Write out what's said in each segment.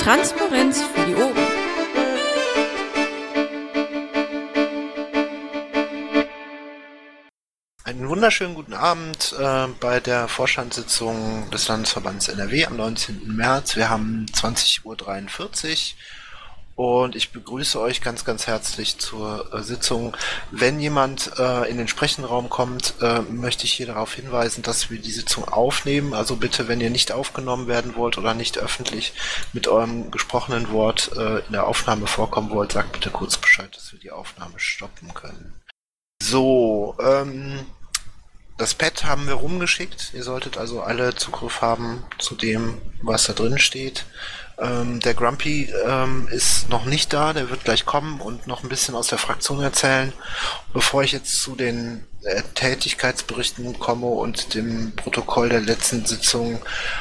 Transparenz für die Ohren. Einen wunderschönen guten Abend bei der Vorstandssitzung des Landesverbands NRW am 19. März. Wir haben 20.43 Uhr. Und ich begrüße euch ganz, ganz herzlich zur Sitzung. Wenn jemand in den Sprechenraum kommt, möchte ich hier darauf hinweisen, dass wir die Sitzung aufnehmen. Also bitte, wenn ihr nicht aufgenommen werden wollt oder nicht öffentlich mit eurem gesprochenen Wort in der Aufnahme vorkommen wollt, sagt bitte kurz Bescheid, dass wir die Aufnahme stoppen können. So, das Pad haben wir rumgeschickt. Ihr solltet also alle Zugriff haben zu dem, was da drin steht. Der Grumpy ist noch nicht da, der wird gleich kommen und noch ein bisschen aus der Fraktion erzählen. Bevor ich jetzt zu den Tätigkeitsberichten komme und dem Protokoll der letzten Sitzung,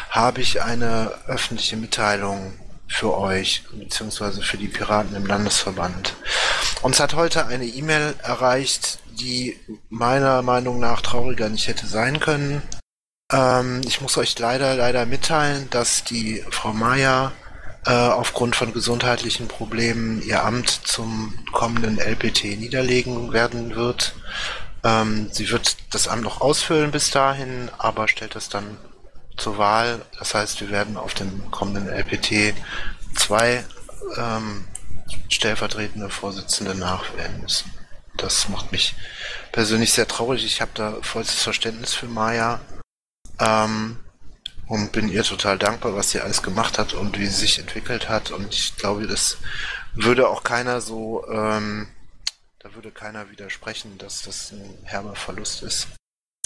habe ich eine öffentliche Mitteilung für euch, beziehungsweise für die Piraten im Landesverband. Uns hat heute eine E-Mail erreicht, die meiner Meinung nach trauriger nicht hätte sein können. Ich muss euch leider mitteilen, dass die Frau Meier aufgrund von gesundheitlichen Problemen ihr Amt zum kommenden LPT niederlegen werden wird. Sie wird das Amt noch ausfüllen bis dahin, aber stellt das dann zur Wahl. Das heißt, wir werden auf dem kommenden LPT 2 stellvertretende Vorsitzende nachwählen müssen. Das macht mich persönlich sehr traurig. Ich habe da vollstes Verständnis für Meier. Und bin ihr total dankbar, was sie alles gemacht hat und wie sie sich entwickelt hat. Und ich glaube, das würde auch keiner so, da würde keiner widersprechen, dass das ein herber Verlust ist.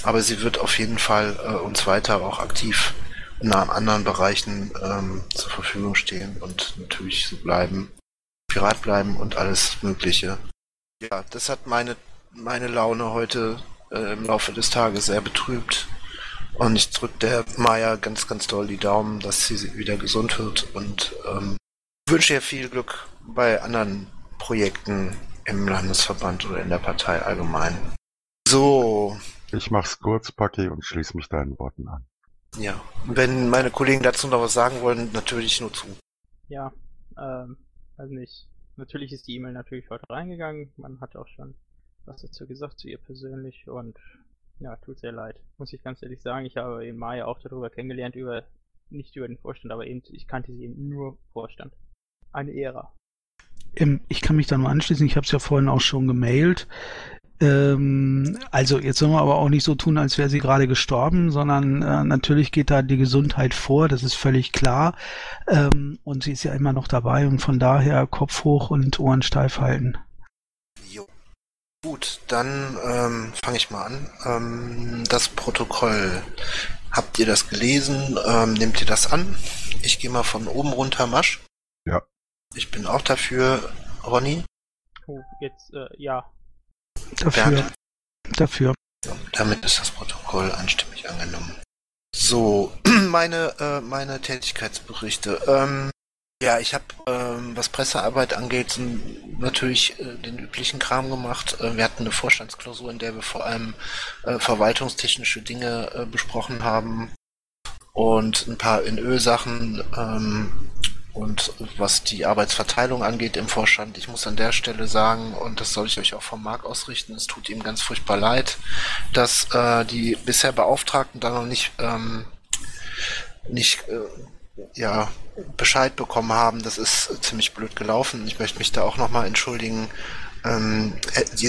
Aber sie wird auf jeden Fall uns weiter auch aktiv in anderen Bereichen zur Verfügung stehen und natürlich so bleiben, Pirat bleiben und alles Mögliche. Ja, das hat meine Laune heute im Laufe des Tages sehr betrübt. Und ich drücke der Maja ganz, ganz doll die Daumen, dass sie wieder gesund wird und wünsche ihr viel Glück bei anderen Projekten im Landesverband oder in der Partei allgemein. So. Ich mach's kurz, Pakki, und schließe mich deinen Worten an. Ja, wenn meine Kollegen dazu noch was sagen wollen, natürlich nur zu. Ja, weiß nicht. Natürlich ist die E-Mail natürlich heute reingegangen. Man hat auch schon was dazu gesagt, zu ihr persönlich und... Ja, tut sehr leid. Muss ich ganz ehrlich sagen, ich habe eben Maja auch darüber kennengelernt, nicht über den Vorstand, aber eben, ich kannte sie eben nur Vorstand. Eine Ära. Ich kann mich da nur anschließen, ich habe es ja vorhin auch schon gemailt. Also jetzt sollen wir aber auch nicht so tun, als wäre sie gerade gestorben, sondern natürlich geht da die Gesundheit vor, das ist völlig klar. Und sie ist ja immer noch dabei und von daher Kopf hoch und Ohren steif halten. Jo. Gut, dann fange ich mal an. Das Protokoll. Habt ihr das gelesen? Nehmt ihr das an? Ich gehe mal von oben runter, Masch. Ja. Ich bin auch dafür, Ronny. Oh, jetzt, ja. Bernd. Dafür. So, damit ist das Protokoll einstimmig angenommen. So, meine Tätigkeitsberichte. Ja, ich habe, was Pressearbeit angeht, natürlich den üblichen Kram gemacht. Wir hatten eine Vorstandsklausur, in der wir vor allem verwaltungstechnische Dinge besprochen haben und ein paar NÖ-Sachen und was die Arbeitsverteilung angeht im Vorstand. Ich muss an der Stelle sagen, und das soll ich euch auch vom Mark ausrichten, es tut ihm ganz furchtbar leid, dass die bisher Beauftragten da noch nicht Bescheid bekommen haben. Das ist ziemlich blöd gelaufen. Ich möchte mich da auch nochmal entschuldigen.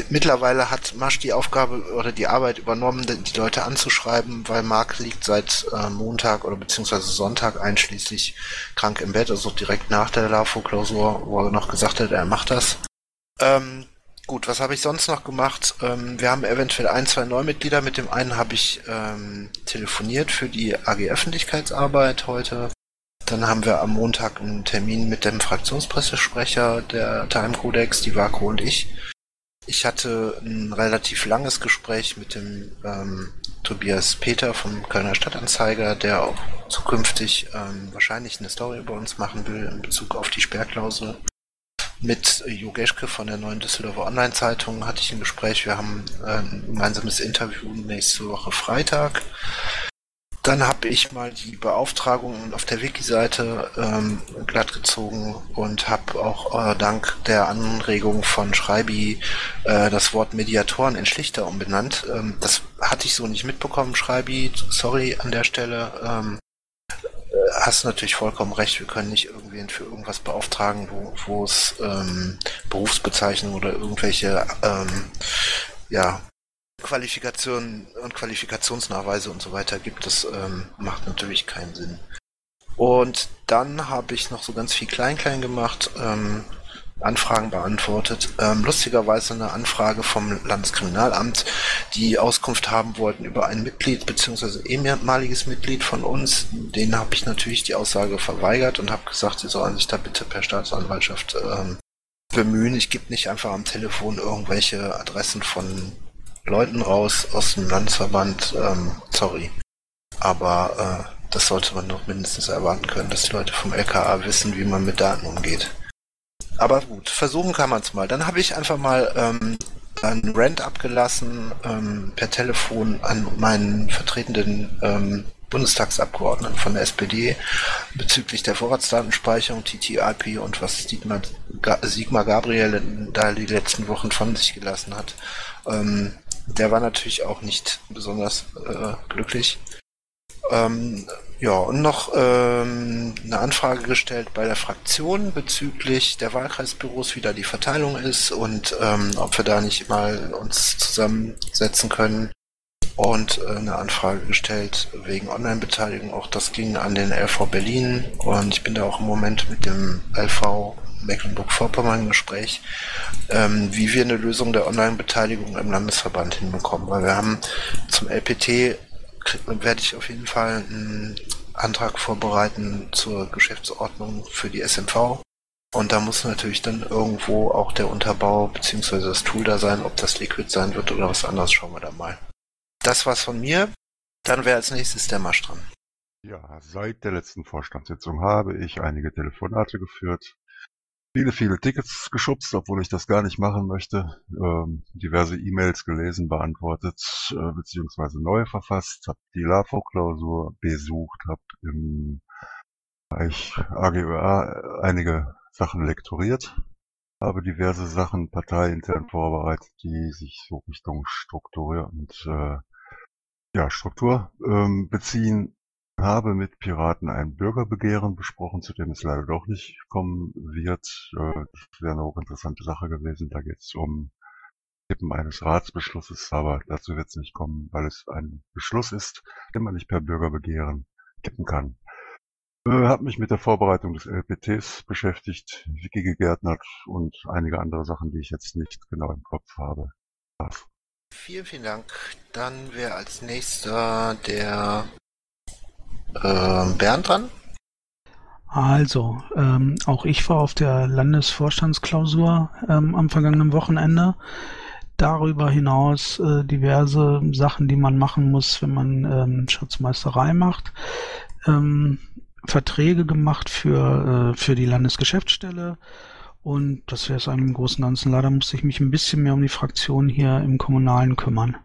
Mittlerweile hat Masch die Aufgabe oder die Arbeit übernommen, die Leute anzuschreiben, weil Mark liegt seit Montag oder beziehungsweise Sonntag einschließlich krank im Bett, also direkt nach der LAFO-Klausur, wo er noch gesagt hat, er macht das. Gut, was habe ich sonst noch gemacht? Wir haben eventuell 1, 2 Neumitglieder. Mit dem einen habe ich telefoniert für die AG Öffentlichkeitsarbeit heute. Dann haben wir am Montag einen Termin mit dem Fraktionspressesprecher der Time Codex, die Vaku und ich. Ich hatte ein relativ langes Gespräch mit dem Tobias Peter vom Kölner Stadtanzeiger, der auch zukünftig wahrscheinlich eine Story über uns machen will in Bezug auf die Sperrklausel. Mit Jo Geschke von der Neuen Düsseldorfer Online-Zeitung hatte ich ein Gespräch. Wir haben ein gemeinsames Interview nächste Woche Freitag. Dann habe ich mal die Beauftragung auf der Wiki-Seite glatt gezogen und habe auch dank der Anregung von Schreibi das Wort Mediatoren in Schlichter umbenannt. Das hatte ich so nicht mitbekommen, Schreibi. Sorry an der Stelle. Hast natürlich vollkommen recht, wir können nicht irgendwen für irgendwas beauftragen, wo es Berufsbezeichnungen oder irgendwelche Qualifikationen und Qualifikationsnachweise und so weiter gibt, das macht natürlich keinen Sinn. Und dann habe ich noch so ganz viel Klein-Klein gemacht, Anfragen beantwortet. Lustigerweise eine Anfrage vom Landeskriminalamt, die Auskunft haben wollten über ein Mitglied bzw. ehemaliges Mitglied von uns. Denen habe ich natürlich die Aussage verweigert und habe gesagt, sie sollen sich da bitte per Staatsanwaltschaft bemühen. Ich gebe nicht einfach am Telefon irgendwelche Adressen von Leuten raus aus dem Landesverband, sorry. Aber das sollte man doch mindestens erwarten können, dass die Leute vom LKA wissen, wie man mit Daten umgeht. Aber gut, versuchen kann man es mal. Dann habe ich einfach mal einen Rant abgelassen per Telefon an meinen vertretenden Bundestagsabgeordneten von der SPD bezüglich der Vorratsdatenspeicherung, TTIP und was Sigmar Gabriel da die letzten Wochen von sich gelassen hat. Der war natürlich auch nicht besonders glücklich. Und noch eine Anfrage gestellt bei der Fraktion bezüglich der Wahlkreisbüros, wie da die Verteilung ist und ob wir da nicht mal uns zusammensetzen können. Und eine Anfrage gestellt wegen Online-Beteiligung. Auch das ging an den LV Berlin. Und ich bin da auch im Moment mit dem LV Mecklenburg-Vorpommern im Gespräch, wie wir eine Lösung der Online-Beteiligung im Landesverband hinbekommen. Weil wir haben zum LPT, werde ich auf jeden Fall einen Antrag vorbereiten zur Geschäftsordnung für die SMV. Und da muss natürlich dann irgendwo auch der Unterbau bzw. das Tool da sein, ob das Liquid sein wird oder was anderes, schauen wir da mal. Das war's von mir. Dann wäre als nächstes der Masch dran. Ja, seit der letzten Vorstandssitzung habe ich einige Telefonate geführt, viele Tickets geschubst, obwohl ich das gar nicht machen möchte, diverse E-Mails gelesen, beantwortet, beziehungsweise neu verfasst, habe die LAVO-Klausur besucht, habe im Bereich AGÖA einige Sachen lektoriert, habe diverse Sachen parteiintern vorbereitet, die sich so Richtung Struktur und Struktur beziehen. Habe mit Piraten ein Bürgerbegehren besprochen, zu dem es leider doch nicht kommen wird. Das wäre eine hochinteressante Sache gewesen. Da geht es um Kippen eines Ratsbeschlusses, aber dazu wird es nicht kommen, weil es ein Beschluss ist, den man nicht per Bürgerbegehren kippen kann. Habe mich mit der Vorbereitung des LPTs beschäftigt, Wiki gegärtnert und einige andere Sachen, die ich jetzt nicht genau im Kopf habe. Vielen, vielen Dank. Dann wäre als nächster der Bernd dran? Also, auch ich war auf der Landesvorstandsklausur am vergangenen Wochenende. Darüber hinaus diverse Sachen, die man machen muss, wenn man Schatzmeisterei macht. Verträge gemacht für die Landesgeschäftsstelle. Und das wäre es eigentlich im Großen und Ganzen. Leider musste ich mich ein bisschen mehr um die Fraktion hier im Kommunalen kümmern.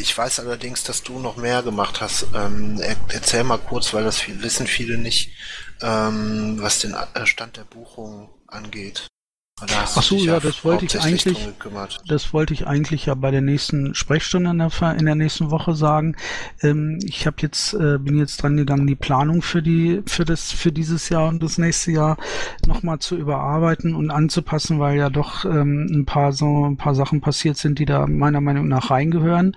Ich weiß allerdings, dass du noch mehr gemacht hast. Erzähl mal kurz, weil das wissen viele nicht, was den Stand der Buchung angeht. Ach so, ja, das wollte ich eigentlich ja bei der nächsten Sprechstunde in der nächsten Woche sagen. Ich habe jetzt bin jetzt dran gegangen, die Planung für dieses Jahr und das nächste Jahr nochmal zu überarbeiten und anzupassen, weil ja doch ein paar Sachen passiert sind, die da meiner Meinung nach reingehören.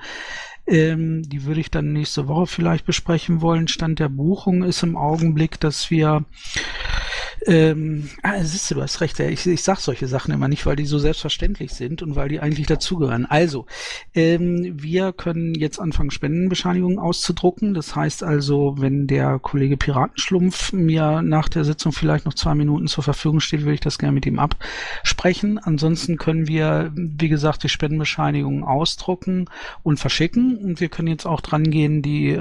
Die würde ich dann nächste Woche vielleicht besprechen wollen. Stand der Buchung ist im Augenblick, dass wir siehst du, du hast recht. Ich sag solche Sachen immer nicht, weil die so selbstverständlich sind und weil die eigentlich dazugehören. Also, wir können jetzt anfangen, Spendenbescheinigungen auszudrucken. Das heißt also, wenn der Kollege Piratenschlumpf mir nach der Sitzung vielleicht noch 2 Minuten zur Verfügung steht, würde ich das gerne mit ihm absprechen. Ansonsten können wir, wie gesagt, die Spendenbescheinigungen ausdrucken und verschicken. Und wir können jetzt auch dran gehen, die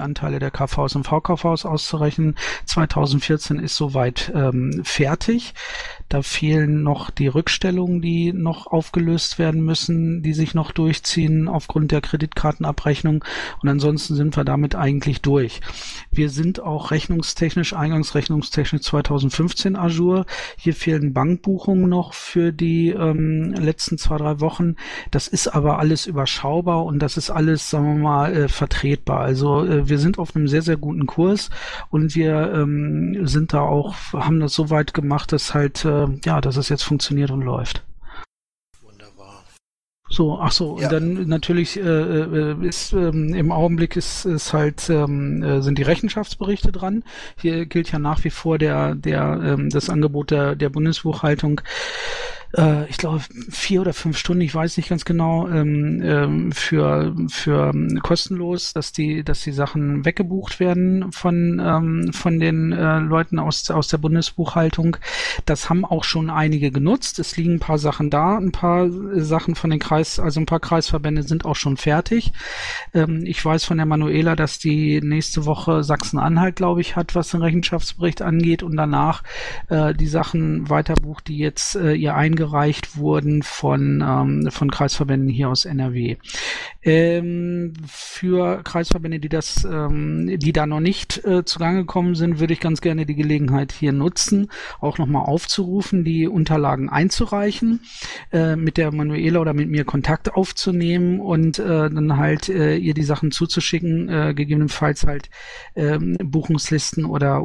Anteile der KVs und VKVs auszurechnen. 2014 ist so soweit fertig. Da fehlen noch die Rückstellungen, die noch aufgelöst werden müssen, die sich noch durchziehen aufgrund der Kreditkartenabrechnung. Und ansonsten sind wir damit eigentlich durch. Wir sind auch rechnungstechnisch, eingangsrechnungstechnisch 2015 à jour. Hier fehlen Bankbuchungen noch für die letzten 2-3 Wochen. Das ist aber alles überschaubar und das ist alles, sagen wir mal, vertretbar. Also wir sind auf einem sehr, sehr guten Kurs und wir sind da auch, haben das so weit gemacht, dass halt, ja, dass es jetzt funktioniert und läuft. Wunderbar. So, ach so, ja. Und dann natürlich ist im Augenblick ist halt sind die Rechenschaftsberichte dran. Hier gilt ja nach wie vor das Angebot der Bundesbuchhaltung. Ich glaube 4 oder 5 Stunden, ich weiß nicht ganz genau, für kostenlos, dass die Sachen weggebucht werden von den Leuten aus der Bundesbuchhaltung. Das haben auch schon einige genutzt. Es liegen ein paar Sachen da, ein paar Sachen von den ein paar Kreisverbände sind auch schon fertig. Ich weiß von der Manuela, dass die nächste Woche Sachsen-Anhalt, glaube ich, hat, was den Rechenschaftsbericht angeht und danach die Sachen weiterbucht, die jetzt ihr eingereicht wurden von Kreisverbänden hier aus NRW. Für Kreisverbände, die da noch nicht zugange gekommen sind, würde ich ganz gerne die Gelegenheit hier nutzen, auch nochmal aufzurufen, die Unterlagen einzureichen, mit der Manuela oder mit mir Kontakt aufzunehmen und dann halt ihr die Sachen zuzuschicken, gegebenenfalls halt Buchungslisten oder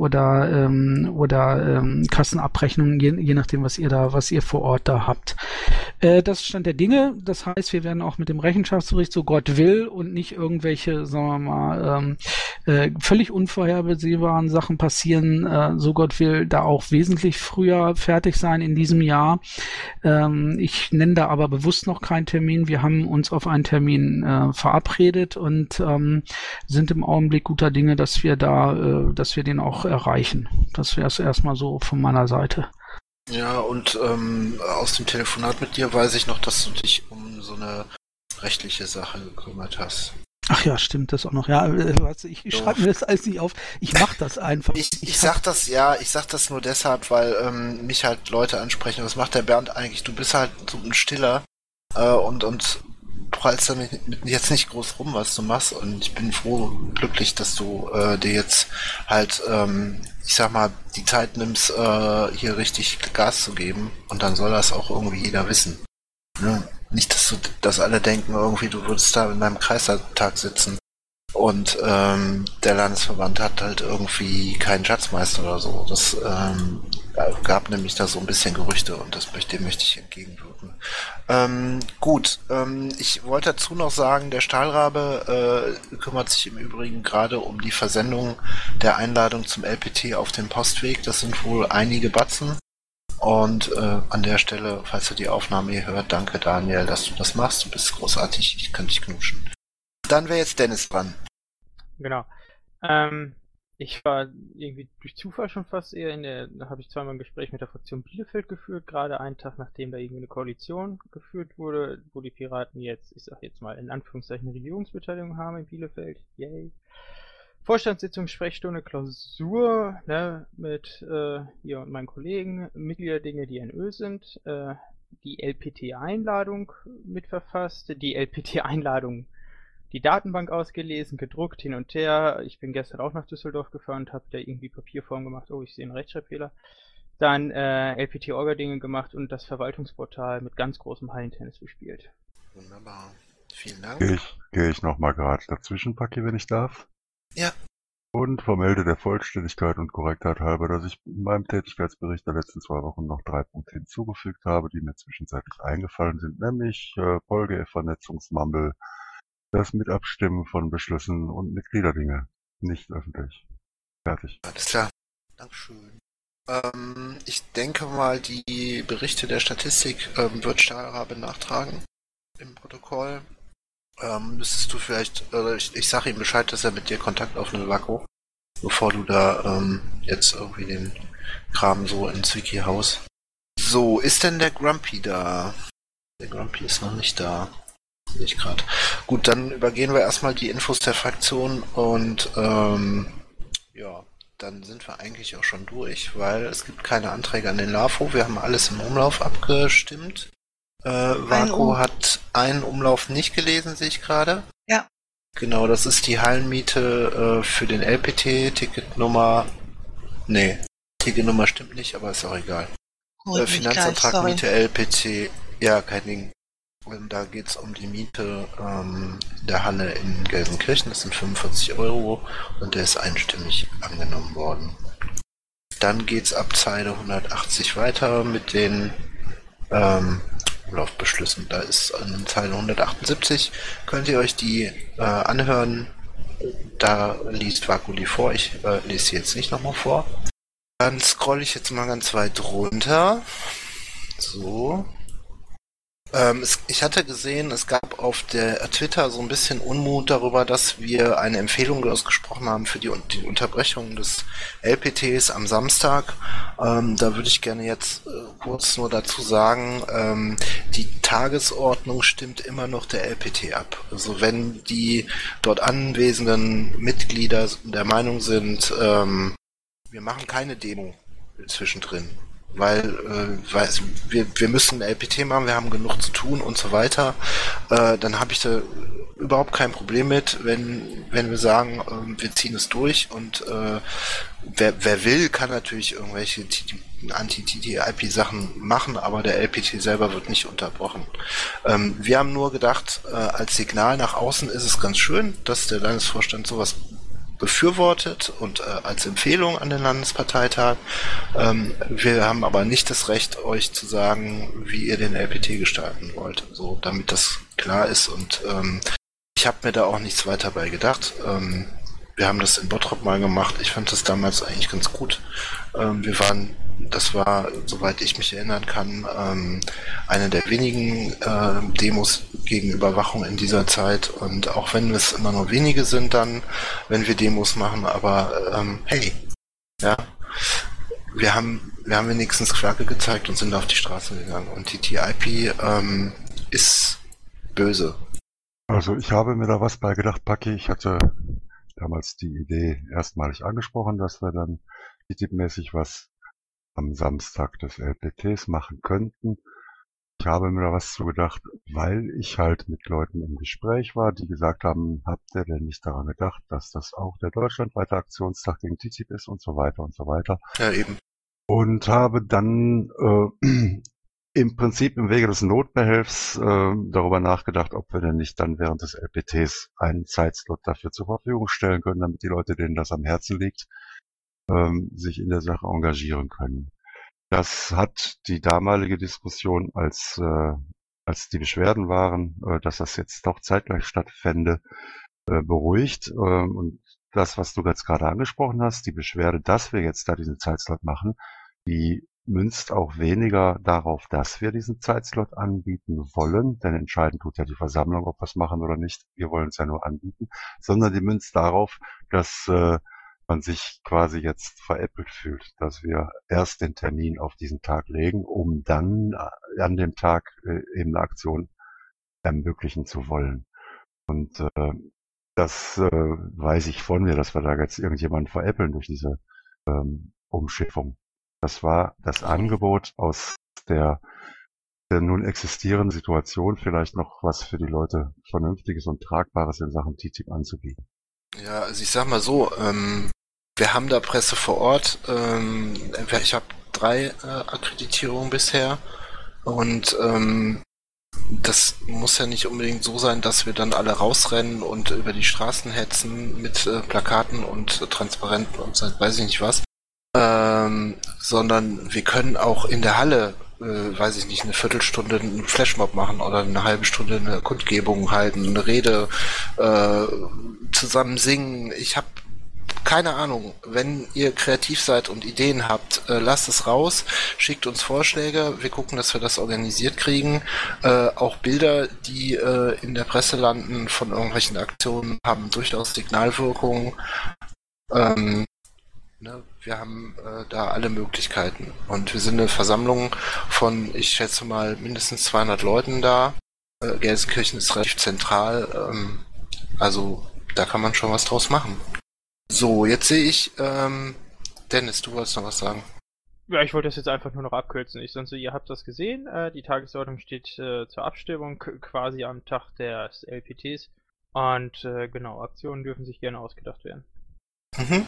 Kassenabrechnungen, je nachdem, was ihr vor Ort da habt. Das ist Stand der Dinge. Das heißt, wir werden auch mit dem Rechenschaftsbericht, so Gott will, und nicht irgendwelche, sagen wir mal, völlig unvorhersehbaren Sachen passieren, so Gott will, da auch wesentlich früher fertig sein in diesem Jahr. Ich nenne da aber bewusst noch keinen Termin. Wir haben uns auf einen Termin verabredet und sind im Augenblick guter Dinge, dass wir den auch erreichen. Das wäre es erstmal so von meiner Seite. Ja, und aus dem Telefonat mit dir weiß ich noch, dass du dich um so eine rechtliche Sache gekümmert hast. Ach ja, stimmt, das auch noch. Ja, ich schreibe mir das alles nicht auf. Ich mache das einfach. Ich sag das nur deshalb, weil mich halt Leute ansprechen. Was macht der Bernd eigentlich? Du bist halt so ein Stiller und prallst damit jetzt nicht groß rum, was du machst. Und ich bin froh und glücklich, dass du dir jetzt halt... ich sag mal, die Zeit nimmst, hier richtig Gas zu geben und dann soll das auch irgendwie jeder wissen. Ne? Nicht, dass alle denken, irgendwie du würdest da in deinem Kreistag sitzen und der Landesverband hat halt irgendwie keinen Schatzmeister oder so. Das gab nämlich da so ein bisschen Gerüchte und dem möchte ich entgegenwirken. Gut, ich wollte dazu noch sagen, der Stahlrabe kümmert sich im Übrigen gerade um die Versendung der Einladung zum LPT auf dem Postweg. Das sind wohl einige Batzen. Und an der Stelle, falls ihr die Aufnahme hier hört, danke Daniel, dass du das machst. Du bist großartig, ich kann dich knutschen. Dann wäre jetzt Dennis dran. Genau. Ich war irgendwie durch Zufall schon fast eher da habe ich zweimal ein Gespräch mit der Fraktion Bielefeld geführt, gerade einen Tag, nachdem da irgendwie eine Koalition geführt wurde, wo die Piraten jetzt, ich sag jetzt mal in Anführungszeichen, eine Regierungsbeteiligung haben in Bielefeld. Yay. Vorstandssitzung, Sprechstunde, Klausur, ne, mit hier und meinen Kollegen, Mitgliederdinge, die NÖ sind, die LPT-Einladung mitverfasst, die LPT-Einladung, die Datenbank ausgelesen, gedruckt, hin und her. Ich bin gestern auch nach Düsseldorf gefahren und habe da irgendwie Papierform gemacht. Oh, ich sehe einen Rechtschreibfehler. Dann LPT-Orga-Dinge gemacht und das Verwaltungsportal mit ganz großem Hallentennis gespielt. Wunderbar. Vielen Dank. Gehe ich nochmal gerade dazwischen, Pakki, wenn ich darf. Ja. Und vermelde der Vollständigkeit und Korrektheit halber, dass ich in meinem Tätigkeitsbericht der letzten 2 Wochen noch 3 Punkte hinzugefügt habe, die mir zwischenzeitlich eingefallen sind, nämlich Folge-Vernetzungsmumble, das Mitabstimmen von Beschlüssen und Mitgliederdinge. Nicht öffentlich. Fertig. Alles klar. Dankeschön. Ich denke mal, die Berichte der Statistik wird Stahlrabe nachtragen im Protokoll. Müsstest du vielleicht, ich sage ihm Bescheid, dass er mit dir Kontakt aufnimmt, Wacko, bevor du da jetzt irgendwie den Kram so ins Wiki haust. So, ist denn der Grumpy da? Der Grumpy ist noch nicht da. Nicht gerade. Gut, dann übergehen wir erstmal die Infos der Fraktion und ja, Dann sind wir eigentlich auch schon durch, weil es gibt keine Anträge an den LAFO. Wir haben alles im Umlauf abgestimmt. Vaku hat einen Umlauf nicht gelesen, sehe ich gerade. Ja. Genau, das ist die Hallenmiete für den LPT, Ticketnummer... Nee, Ticketnummer stimmt nicht, aber ist auch egal. Finanzantrag, gleich, Miete, LPT, ja, kein Ding. Und da geht es um die Miete der Halle in Gelsenkirchen. Das sind 45 € und der ist einstimmig angenommen worden. Dann geht's ab Zeile 180 weiter mit den Umlaufbeschlüssen. Da ist an Zeile 178. Könnt ihr euch die anhören? Da liest Vaku die vor. Ich lese sie jetzt nicht nochmal vor. Dann scrolle ich jetzt mal ganz weit runter. So. Ich hatte gesehen, es gab auf der Twitter so ein bisschen Unmut darüber, dass wir eine Empfehlung ausgesprochen haben für die Unterbrechung des LPTs am Samstag. Da würde ich gerne jetzt kurz nur dazu sagen, die Tagesordnung stimmt immer noch der LPT ab. Also wenn die dort anwesenden Mitglieder der Meinung sind, wir machen keine Demo zwischendrin. Weil wir müssen LPT machen, wir haben genug zu tun und so weiter, dann habe ich da überhaupt kein Problem mit, wenn wir sagen, wir ziehen es durch und wer will, kann natürlich irgendwelche Anti-TTIP-Sachen machen, aber der LPT selber wird nicht unterbrochen. Wir haben nur gedacht, als Signal nach außen ist es ganz schön, dass der Landesvorstand sowas befürwortet und als Empfehlung an den Landesparteitag. Wir haben aber nicht das Recht, euch zu sagen, wie ihr den LPT gestalten wollt, so, damit das klar ist, und ich habe mir da auch nichts weiter bei gedacht. Wir haben das in Bottrop mal gemacht, ich fand das damals eigentlich ganz gut. Das war, soweit ich mich erinnern kann, eine der wenigen Demos gegen Überwachung in dieser Zeit. Und auch wenn es immer nur wenige sind dann, wenn wir Demos machen, aber hey, ja, wir haben wenigstens Flagge gezeigt und sind auf die Straße gegangen. Und die TTIP ist böse. Also ich habe mir da was bei gedacht, Pakki. Ich hatte damals die Idee erstmalig angesprochen, dass wir dann TTIP-mäßig was am Samstag des LPTs machen könnten. Ich habe mir da was zugedacht, weil ich halt mit Leuten im Gespräch war, die gesagt haben, habt ihr denn nicht daran gedacht, dass das auch der deutschlandweite Aktionstag gegen TTIP ist und so weiter und so weiter. Ja, eben. Und habe dann im Prinzip im Wege des Notbehelfs darüber nachgedacht, ob wir denn nicht dann während des LPTs einen Zeitslot dafür zur Verfügung stellen können, damit die Leute, denen das am Herzen liegt, sich in der Sache engagieren können. Das hat die damalige Diskussion, als die Beschwerden waren, dass das jetzt doch zeitgleich stattfände, beruhigt. Und das, was du jetzt gerade angesprochen hast, die Beschwerde, dass wir jetzt da diesen Zeitslot machen, die münzt auch weniger darauf, dass wir diesen Zeitslot anbieten wollen, denn entscheidend tut ja die Versammlung, ob wir es machen oder nicht, wir wollen es ja nur anbieten, sondern die münzt darauf, dass man sich quasi jetzt veräppelt fühlt, dass wir erst den Termin auf diesen Tag legen, um dann an dem Tag eben eine Aktion ermöglichen zu wollen. Und das weiß ich von mir, dass wir da jetzt irgendjemanden veräppeln durch diese Umschiffung. Das war das Angebot aus der nun existierenden Situation, vielleicht noch was für die Leute Vernünftiges und Tragbares in Sachen TTIP anzubieten. Ja, also ich sag mal so, wir haben da Presse vor Ort. Ich habe 3 Akkreditierungen bisher und das muss ja nicht unbedingt so sein, dass wir dann alle rausrennen und über die Straßen hetzen mit Plakaten und Transparenten und weiß ich nicht was, sondern wir können auch in der Halle, weiß ich nicht, eine Viertelstunde einen Flashmob machen oder eine halbe Stunde eine Kundgebung halten, eine Rede, zusammen singen. Ich habe keine Ahnung. Wenn ihr kreativ seid und Ideen habt, lasst es raus, schickt uns Vorschläge, wir gucken, dass wir das organisiert kriegen. Auch Bilder, die in der Presse landen von irgendwelchen Aktionen, haben durchaus Signalwirkung. Wir haben da alle Möglichkeiten und wir sind eine Versammlung von, ich schätze mal, mindestens 200 Leuten da. Gelsenkirchen ist relativ zentral, also da kann man schon was draus machen. So, jetzt sehe ich, Dennis, du wolltest noch was sagen. Ja, ich wollte das jetzt einfach nur noch abkürzen. Ihr habt das gesehen. Die Tagesordnung steht zur Abstimmung quasi am Tag des LPTs. Und genau, Aktionen dürfen sich gerne ausgedacht werden. Mhm.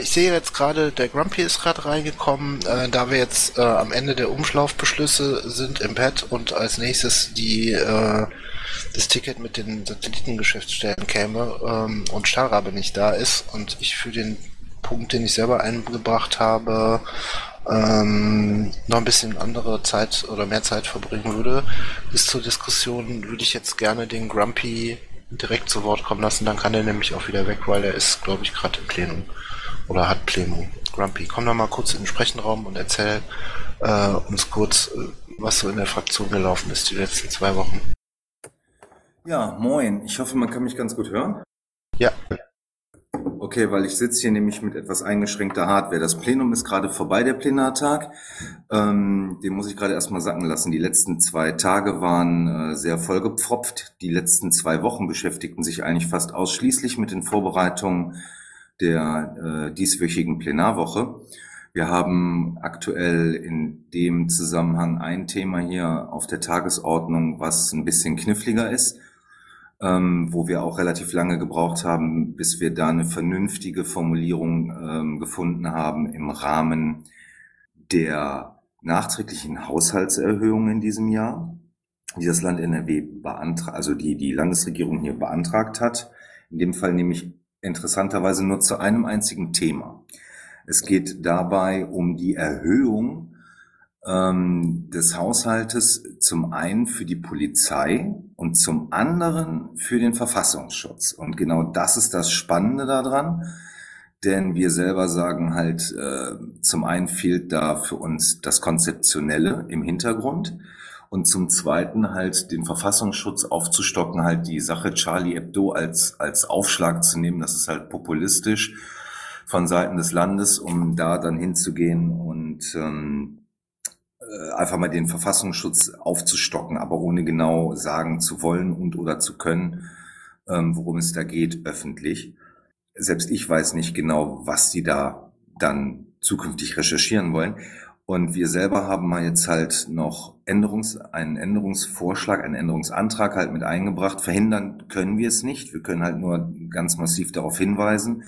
Ich sehe jetzt gerade, der Grumpy ist gerade reingekommen, da wir jetzt am Ende der Umschlaufbeschlüsse sind im Pad und als nächstes das Ticket mit den Satellitengeschäftsstellen käme und Stahlrabe nicht da ist und ich für den Punkt, den ich selber eingebracht habe, noch ein bisschen andere Zeit oder mehr Zeit verbringen würde, bis zur Diskussion, würde ich jetzt gerne den Grumpy direkt zu Wort kommen lassen, dann kann er nämlich auch wieder weg, weil er ist, glaube ich, gerade im Plenum. Oder hat Plenum. Grumpy, komm doch mal kurz in den Sprechenraum und erzähl uns kurz, was so in der Fraktion gelaufen ist die letzten 2 Wochen. Ja, moin. Ich hoffe, man kann mich ganz gut hören. Ja. Okay, weil ich sitze hier nämlich mit etwas eingeschränkter Hardware. Das Plenum ist gerade vorbei, der Plenartag. Den muss ich gerade erstmal sacken lassen. Die letzten 2 Tage waren sehr vollgepfropft. Die letzten 2 Wochen beschäftigten sich eigentlich fast ausschließlich mit den Vorbereitungen der dieswöchigen Plenarwoche. Wir haben aktuell in dem Zusammenhang ein Thema hier auf der Tagesordnung, was ein bisschen kniffliger ist, wo wir auch relativ lange gebraucht haben, bis wir da eine vernünftige Formulierung gefunden haben im Rahmen der nachträglichen Haushaltserhöhung in diesem Jahr, die das Land NRW die Landesregierung hier beantragt hat. In dem Fall nämlich interessanterweise nur zu einem einzigen Thema. Es geht dabei um die Erhöhung des Haushaltes zum einen für die Polizei und zum anderen für den Verfassungsschutz. Und genau das ist das Spannende daran, denn wir selber sagen halt, zum einen fehlt da für uns das Konzeptionelle im Hintergrund und zum zweiten halt den Verfassungsschutz aufzustocken, halt die Sache Charlie Hebdo als Aufschlag zu nehmen. Das ist halt populistisch von Seiten des Landes, um da dann hinzugehen und einfach mal den Verfassungsschutz aufzustocken, aber ohne genau sagen zu wollen und oder zu können, worum es da geht öffentlich. Selbst ich weiß nicht genau, was die da dann zukünftig recherchieren wollen. Und wir selber haben mal jetzt halt noch einen Änderungsvorschlag, einen Änderungsantrag halt mit eingebracht. Verhindern können wir es nicht. Wir können halt nur ganz massiv darauf hinweisen.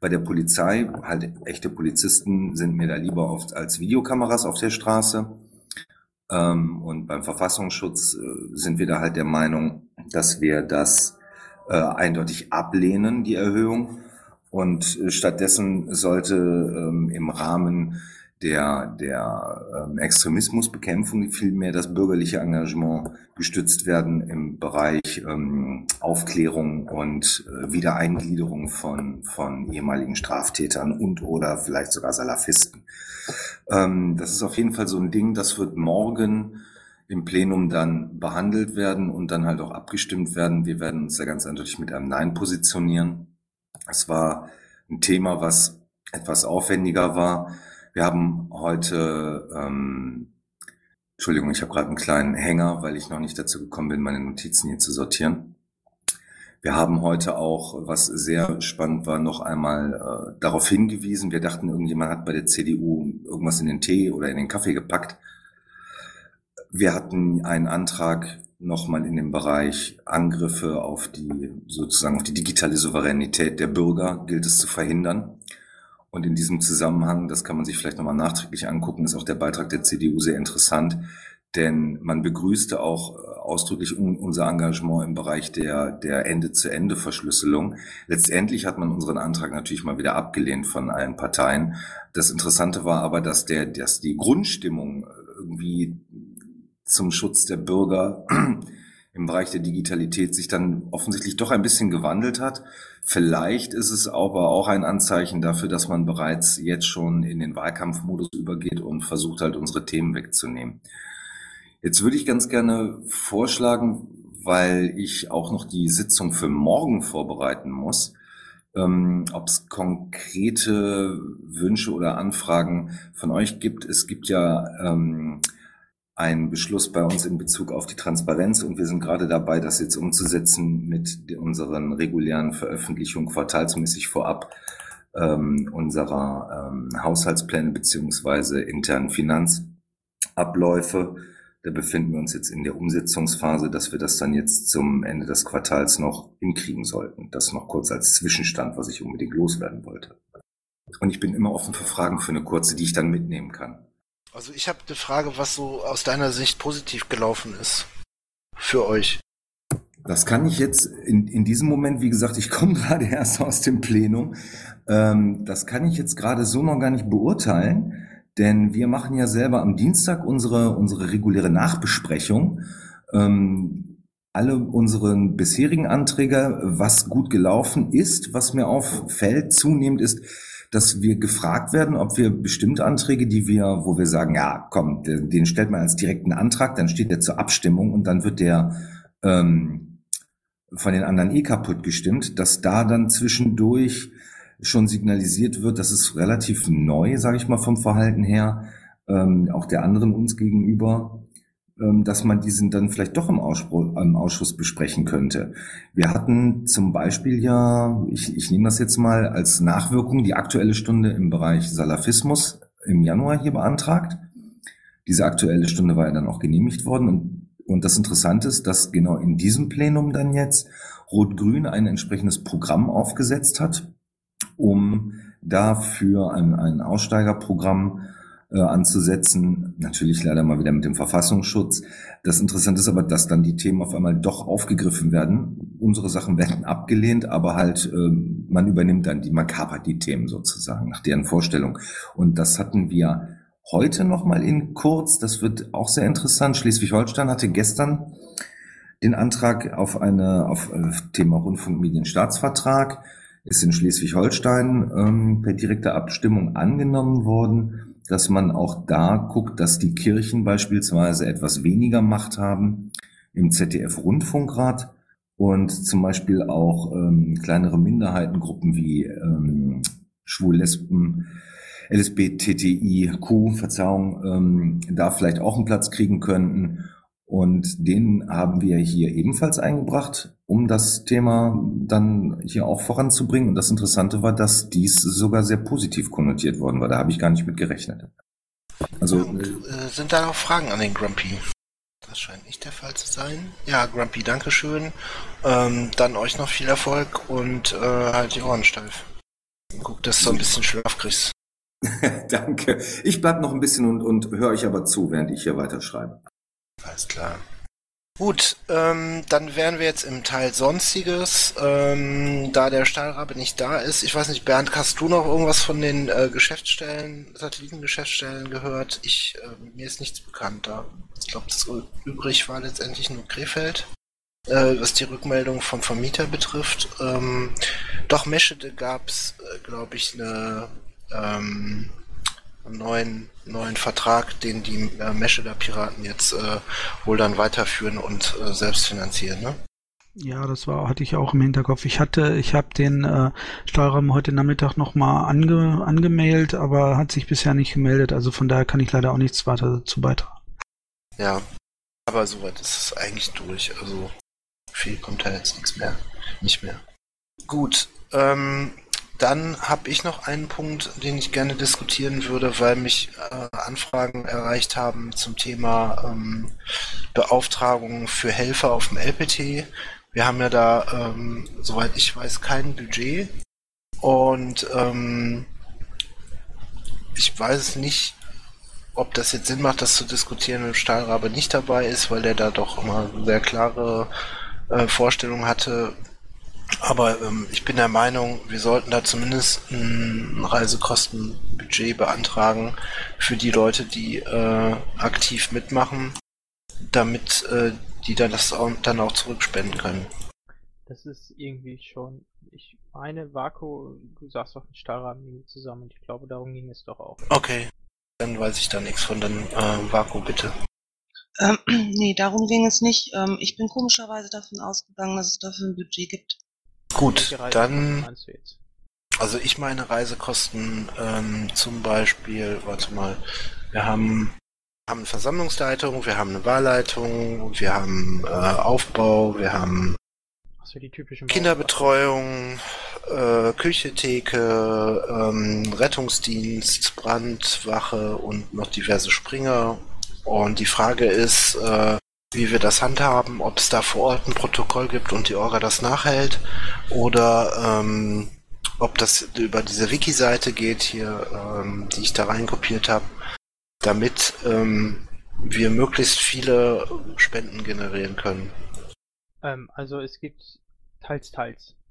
Bei der Polizei, halt echte Polizisten sind mir da lieber oft als Videokameras auf der Straße. Und beim Verfassungsschutz sind wir da halt der Meinung, dass wir das eindeutig ablehnen, die Erhöhung. Und stattdessen sollte im Rahmen der Extremismusbekämpfung vielmehr das bürgerliche Engagement gestützt werden im Bereich Aufklärung und Wiedereingliederung von ehemaligen Straftätern und oder vielleicht sogar Salafisten. Das ist auf jeden Fall so ein Ding, das wird morgen im Plenum dann behandelt werden und dann halt auch abgestimmt werden. Wir werden uns da ganz eindeutig mit einem Nein positionieren. Es war ein Thema, was etwas aufwendiger war. Wir haben heute, Entschuldigung, ich habe gerade einen kleinen Hänger, weil ich noch nicht dazu gekommen bin, meine Notizen hier zu sortieren. Wir haben heute auch, was sehr spannend war, noch einmal darauf hingewiesen. Wir dachten, irgendjemand hat bei der CDU irgendwas in den Tee oder in den Kaffee gepackt. Wir hatten einen Antrag nochmal in dem Bereich Angriffe auf die digitale Souveränität der Bürger gilt es zu verhindern. Und in diesem Zusammenhang, das kann man sich vielleicht nochmal nachträglich angucken, ist auch der Beitrag der CDU sehr interessant, denn man begrüßte auch ausdrücklich unser Engagement im Bereich der Ende-zu-Ende-Verschlüsselung. Letztendlich hat man unseren Antrag natürlich mal wieder abgelehnt von allen Parteien. Das Interessante war aber, dass die Grundstimmung irgendwie zum Schutz der Bürger im Bereich der Digitalität sich dann offensichtlich doch ein bisschen gewandelt hat. Vielleicht ist es aber auch ein Anzeichen dafür, dass man bereits jetzt schon in den Wahlkampfmodus übergeht und versucht halt unsere Themen wegzunehmen. Jetzt würde ich ganz gerne vorschlagen, weil ich auch noch die Sitzung für morgen vorbereiten muss, ob es konkrete Wünsche oder Anfragen von euch gibt. Es gibt ja ein Beschluss bei uns in Bezug auf die Transparenz und wir sind gerade dabei, das jetzt umzusetzen mit unseren regulären Veröffentlichungen quartalsmäßig vorab unserer Haushaltspläne beziehungsweise internen Finanzabläufe. Da befinden wir uns jetzt in der Umsetzungsphase, dass wir das dann jetzt zum Ende des Quartals noch hinkriegen sollten. Das noch kurz als Zwischenstand, was ich unbedingt loswerden wollte. Und ich bin immer offen für Fragen für eine kurze, die ich dann mitnehmen kann. Also ich habe eine Frage, was so aus deiner Sicht positiv gelaufen ist für euch. Das kann ich jetzt in diesem Moment, wie gesagt, ich komme gerade erst aus dem Plenum. Das kann ich jetzt gerade so noch gar nicht beurteilen. Denn wir machen ja selber am Dienstag unsere reguläre Nachbesprechung. Alle unseren bisherigen Anträge, was gut gelaufen ist, was mir auffällt zunehmend ist, dass wir gefragt werden, ob wir bestimmte Anträge, wo wir sagen, ja, komm, den stellt man als direkten Antrag, dann steht der zur Abstimmung und dann wird der von den anderen kaputt gestimmt, dass da dann zwischendurch schon signalisiert wird, das ist relativ neu, sage ich mal, vom Verhalten her, auch der anderen uns gegenüber, dass man diesen dann vielleicht doch im Ausschuss besprechen könnte. Wir hatten zum Beispiel ja, ich nehme das jetzt mal als Nachwirkung, die Aktuelle Stunde im Bereich Salafismus im Januar hier beantragt. Diese Aktuelle Stunde war ja dann auch genehmigt worden. Und das Interessante ist, dass genau in diesem Plenum dann jetzt Rot-Grün ein entsprechendes Programm aufgesetzt hat, um dafür ein Aussteigerprogramm anzusetzen, natürlich leider mal wieder mit dem Verfassungsschutz. Das Interessante ist aber, dass dann die Themen auf einmal doch aufgegriffen werden. Unsere Sachen werden abgelehnt, aber halt man übernimmt dann man kapert die Themen sozusagen nach deren Vorstellung. Und das hatten wir heute nochmal in kurz. Das wird auch sehr interessant. Schleswig-Holstein hatte gestern den Antrag auf Thema Rundfunkmedienstaatsvertrag. Ist in Schleswig-Holstein per direkter Abstimmung angenommen worden, dass man auch da guckt, dass die Kirchen beispielsweise etwas weniger Macht haben im ZDF-Rundfunkrat und zum Beispiel auch kleinere Minderheitengruppen wie Schwul-Lesben, LSBTTIQ, da vielleicht auch einen Platz kriegen könnten. Und den haben wir hier ebenfalls eingebracht, um das Thema dann hier auch voranzubringen. Und das Interessante war, dass dies sogar sehr positiv konnotiert worden war. Da habe ich gar nicht mit gerechnet. Also und, sind da noch Fragen an den Grumpy? Das scheint nicht der Fall zu sein. Ja, Grumpy, dankeschön. Dann euch noch viel Erfolg und halt die Ohren steif. Guck, dass du ein bisschen Schlaf kriegst. Danke. Ich bleib noch ein bisschen und höre euch aber zu, während ich hier weiterschreibe. Alles klar. Gut, dann wären wir jetzt im Teil Sonstiges, da der Stahlrabe nicht da ist. Ich weiß nicht, Bernd, hast du noch irgendwas von den Satellitengeschäftsstellen gehört? Mir ist nichts bekannt da. Ich glaube, das übrig war letztendlich nur Krefeld, was die Rückmeldung vom Vermieter betrifft. Doch Meschede gab es, glaube ich, eine... neuen Vertrag, den die Mescheder Piraten jetzt wohl dann weiterführen und selbst finanzieren, ne? Ja, das hatte ich auch im Hinterkopf. Ich habe den Stahlraum heute Nachmittag nochmal angemailt, aber hat sich bisher nicht gemeldet, also von daher kann ich leider auch nichts weiter dazu beitragen. Ja, aber soweit ist es eigentlich durch, also viel kommt da jetzt nichts mehr, nicht mehr. Gut, dann habe ich noch einen Punkt, den ich gerne diskutieren würde, weil mich Anfragen erreicht haben zum Thema Beauftragung für Helfer auf dem LPT. Wir haben ja da, soweit ich weiß, kein Budget und ich weiß nicht, ob das jetzt Sinn macht, das zu diskutieren, wenn Stahlrabe nicht dabei ist, weil der da doch immer sehr klare Vorstellungen hatte. Aber ich bin der Meinung, wir sollten da zumindest ein Reisekostenbudget beantragen für die Leute, die aktiv mitmachen, damit die dann das auch zurückspenden können. Das ist irgendwie schon... Ich meine, Vaku, du saßt doch mit Stahlraben zusammen und ich glaube, darum ging es doch auch. Okay, dann weiß ich da nichts von. Dann Vaku, bitte. Nee, darum ging es nicht. Ich bin komischerweise davon ausgegangen, dass es dafür ein Budget gibt. Gut, dann, also ich meine Reisekosten zum Beispiel, warte mal, wir haben eine Versammlungsleitung, wir haben eine Wahlleitung, wir haben Aufbau, wir haben so die typischen Kinderbetreuung, Küche, Theke, Rettungsdienst, Brandwache und noch diverse Springer. Und die Frage ist, wie wir das handhaben, ob es da vor Ort ein Protokoll gibt und die Orga das nachhält oder ob das über diese Wiki-Seite geht, hier, die ich da reinkopiert habe, damit wir möglichst viele Spenden generieren können. Also es gibt teils,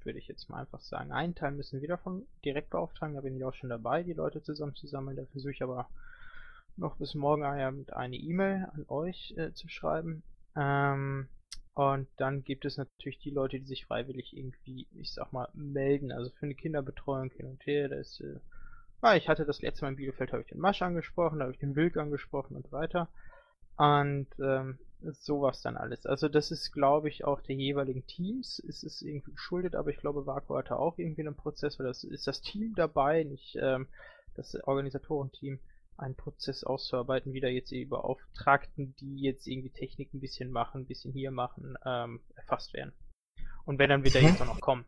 würde ich jetzt mal einfach sagen. Einen Teil müssen wir davon direkt beauftragen, da bin ich auch schon dabei, die Leute zusammenzusammeln. Da versuche ich aber noch bis morgen Abend eine E-Mail an euch zu schreiben. Und dann gibt es natürlich die Leute, die sich freiwillig irgendwie, ich sag mal, melden. Also für eine Kinderbetreuung hin und her, da ist... ich hatte das letzte Mal in Bielefeld, habe ich den Masch angesprochen, da habe ich den Wild angesprochen und so weiter. Und sowas dann alles. Also das ist, glaube ich, auch der jeweiligen Teams. Es ist irgendwie geschuldet, aber ich glaube, Vaku hatte auch irgendwie einen Prozess, weil das ist das Team dabei, nicht das Organisatorenteam, einen Prozess auszuarbeiten, wie da jetzt die Beauftragten, die jetzt irgendwie Technik ein bisschen machen, ein bisschen hier machen, erfasst werden. Und wenn dann wieder jetzt auch noch kommen.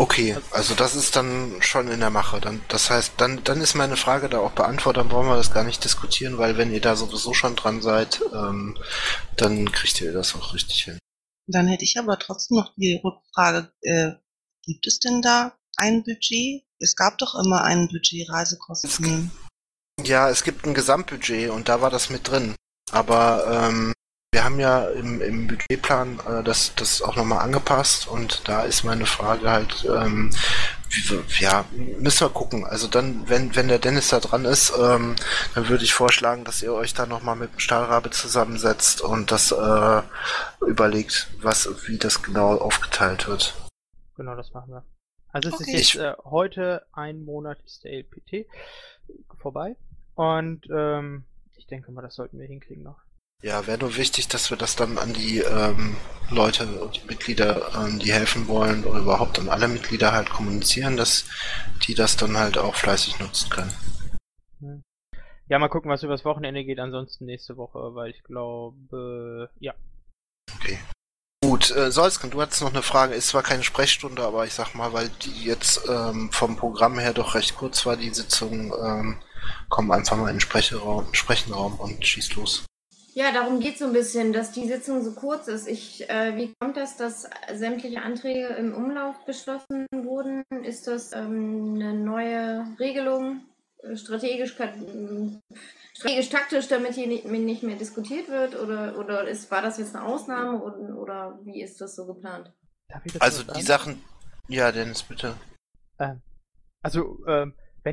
Okay, also das ist dann schon in der Mache. Das heißt, dann ist meine Frage da auch beantwortet, dann brauchen wir das gar nicht diskutieren, weil wenn ihr da sowieso schon dran seid, dann kriegt ihr das auch richtig hin. Dann hätte ich aber trotzdem noch die Rückfrage, gibt es denn da ein Budget? Es gab doch immer ein Budget Reisekosten. Es gibt ein Gesamtbudget und da war das mit drin. Aber wir haben ja im Budgetplan das auch nochmal angepasst und da ist meine Frage halt, müssen wir gucken. Also dann, wenn der Dennis da dran ist, dann würde ich vorschlagen, dass ihr euch da nochmal mit dem Stahlrabe zusammensetzt und das überlegt, wie das genau aufgeteilt wird. Genau, das machen wir. Also es ist jetzt heute, ein Monat ist der LPT vorbei und ich denke mal, das sollten wir hinkriegen noch. Ja, wäre nur wichtig, dass wir das dann an die Leute und die Mitglieder, die helfen wollen, oder überhaupt an alle Mitglieder halt kommunizieren, dass die das dann halt auch fleißig nutzen können. Ja, mal gucken, was übers Wochenende geht, ansonsten nächste Woche, weil ich glaube, ja. Okay. Gut, Solsken, du hattest noch eine Frage, ist zwar keine Sprechstunde, aber ich sag mal, weil die jetzt vom Programm her doch recht kurz war, die Sitzung, komm einfach mal in den Sprechenraum und schieß los. Ja, darum geht es so ein bisschen, dass die Sitzung so kurz ist. Wie kommt das, dass sämtliche Anträge im Umlauf beschlossen wurden? Ist das eine neue Regelung, strategisch-taktisch, damit hier nicht mehr diskutiert wird? Oder war das jetzt eine Ausnahme? Oder wie ist das so geplant? Also die Sachen... Ja, Dennis, bitte. Wenn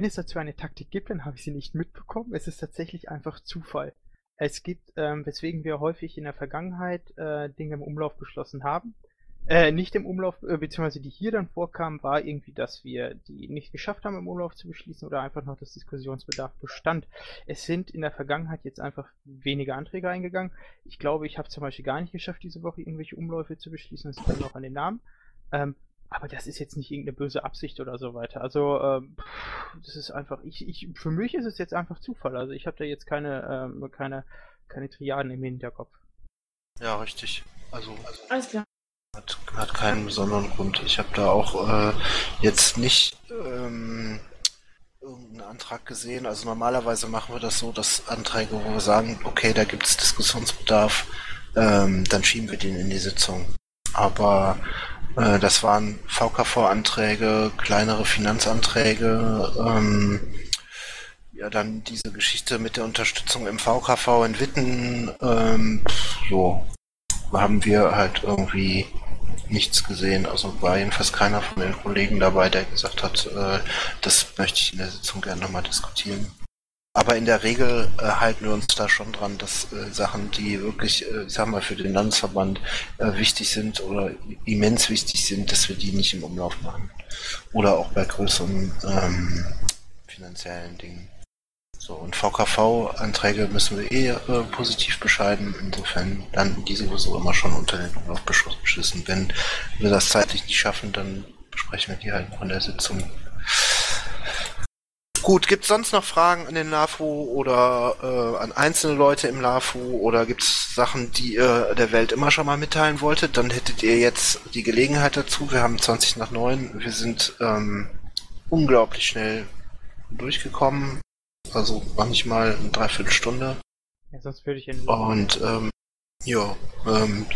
es dazu eine Taktik gibt, dann habe ich sie nicht mitbekommen. Es ist tatsächlich einfach Zufall. Es gibt, weswegen wir häufig in der Vergangenheit Dinge im Umlauf beschlossen haben. Nicht im Umlauf, beziehungsweise die hier dann vorkamen, war irgendwie, dass wir die nicht geschafft haben, im Umlauf zu beschließen oder einfach noch das Diskussionsbedarf bestand. Es sind in der Vergangenheit jetzt einfach weniger Anträge eingegangen. Ich glaube, ich habe zum Beispiel gar nicht geschafft, diese Woche irgendwelche Umläufe zu beschließen. Das liegt noch an den Namen. Aber das ist jetzt nicht irgendeine böse Absicht oder so weiter. Also, das ist einfach, für mich ist es jetzt einfach Zufall. Also ich habe da jetzt keine Triaden im Hinterkopf. Ja, richtig. Also alles klar. Hat keinen besonderen Grund. Ich habe da auch jetzt nicht irgendeinen Antrag gesehen. Also normalerweise machen wir das so, dass Anträge, wo wir sagen, okay, da gibt es Diskussionsbedarf, dann schieben wir den in die Sitzung. Aber das waren VKV-Anträge, kleinere Finanzanträge, dann diese Geschichte mit der Unterstützung im VKV in Witten, so haben wir halt irgendwie nichts gesehen. Also war jedenfalls keiner von den Kollegen dabei, der gesagt hat, das möchte ich in der Sitzung gerne nochmal diskutieren. Aber in der Regel halten wir uns da schon dran, dass Sachen, die wirklich, für den Landesverband wichtig sind oder immens wichtig sind, dass wir die nicht im Umlauf machen. Oder auch bei größeren finanziellen Dingen. So, und VKV-Anträge müssen wir positiv bescheiden. Insofern landen die sowieso immer schon unter den Umlaufbeschlüssen. Wenn wir das zeitlich nicht schaffen, dann besprechen wir die halt noch in der Sitzung. Gut, gibt es sonst noch Fragen an den LAFO oder an einzelne Leute im LAFO oder gibt es Sachen, die ihr der Welt immer schon mal mitteilen wolltet? Dann hättet ihr jetzt die Gelegenheit dazu. Wir haben 20 nach 9. Wir sind unglaublich schnell durchgekommen. Also manchmal eine Dreiviertelstunde. Ja, sonst würde ich in und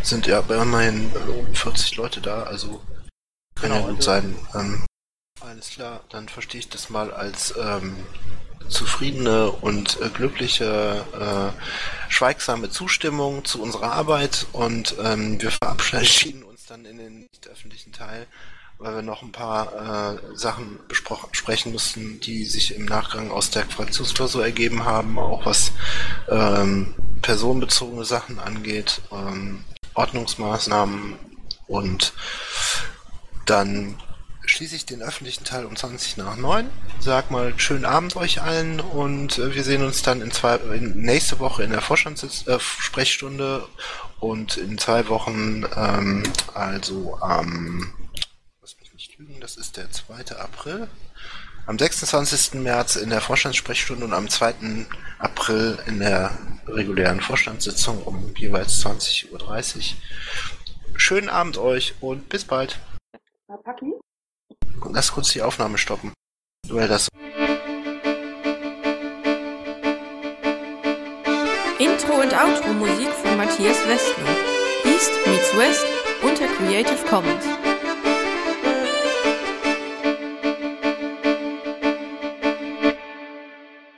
sind ja immerhin 40 Leute da, also kann ja gut sein. Alles klar, dann verstehe ich das mal als zufriedene und glückliche, schweigsame Zustimmung zu unserer Arbeit und wir verabschieden uns dann in den nicht öffentlichen Teil, weil wir noch ein paar Sachen besprechen mussten, die sich im Nachgang aus der Fraktionsklausur ergeben haben, auch was personenbezogene Sachen angeht, Ordnungsmaßnahmen, und dann schließe ich den öffentlichen Teil um 20 nach 9. Sag mal schönen Abend euch allen und wir sehen uns dann nächste Woche in der Vorstandssprechstunde und in 2 Wochen, also am... Das ist der 2. April. Am 26. März in der Vorstandssprechstunde und am 2. April in der regulären Vorstandssitzung um jeweils 20.30 Uhr. Schönen Abend euch und bis bald. Pakki? Lass kurz die Aufnahme stoppen. Weil das Intro- und Outro-Musik von Matthias Westmann. East Meets West unter Creative Commons.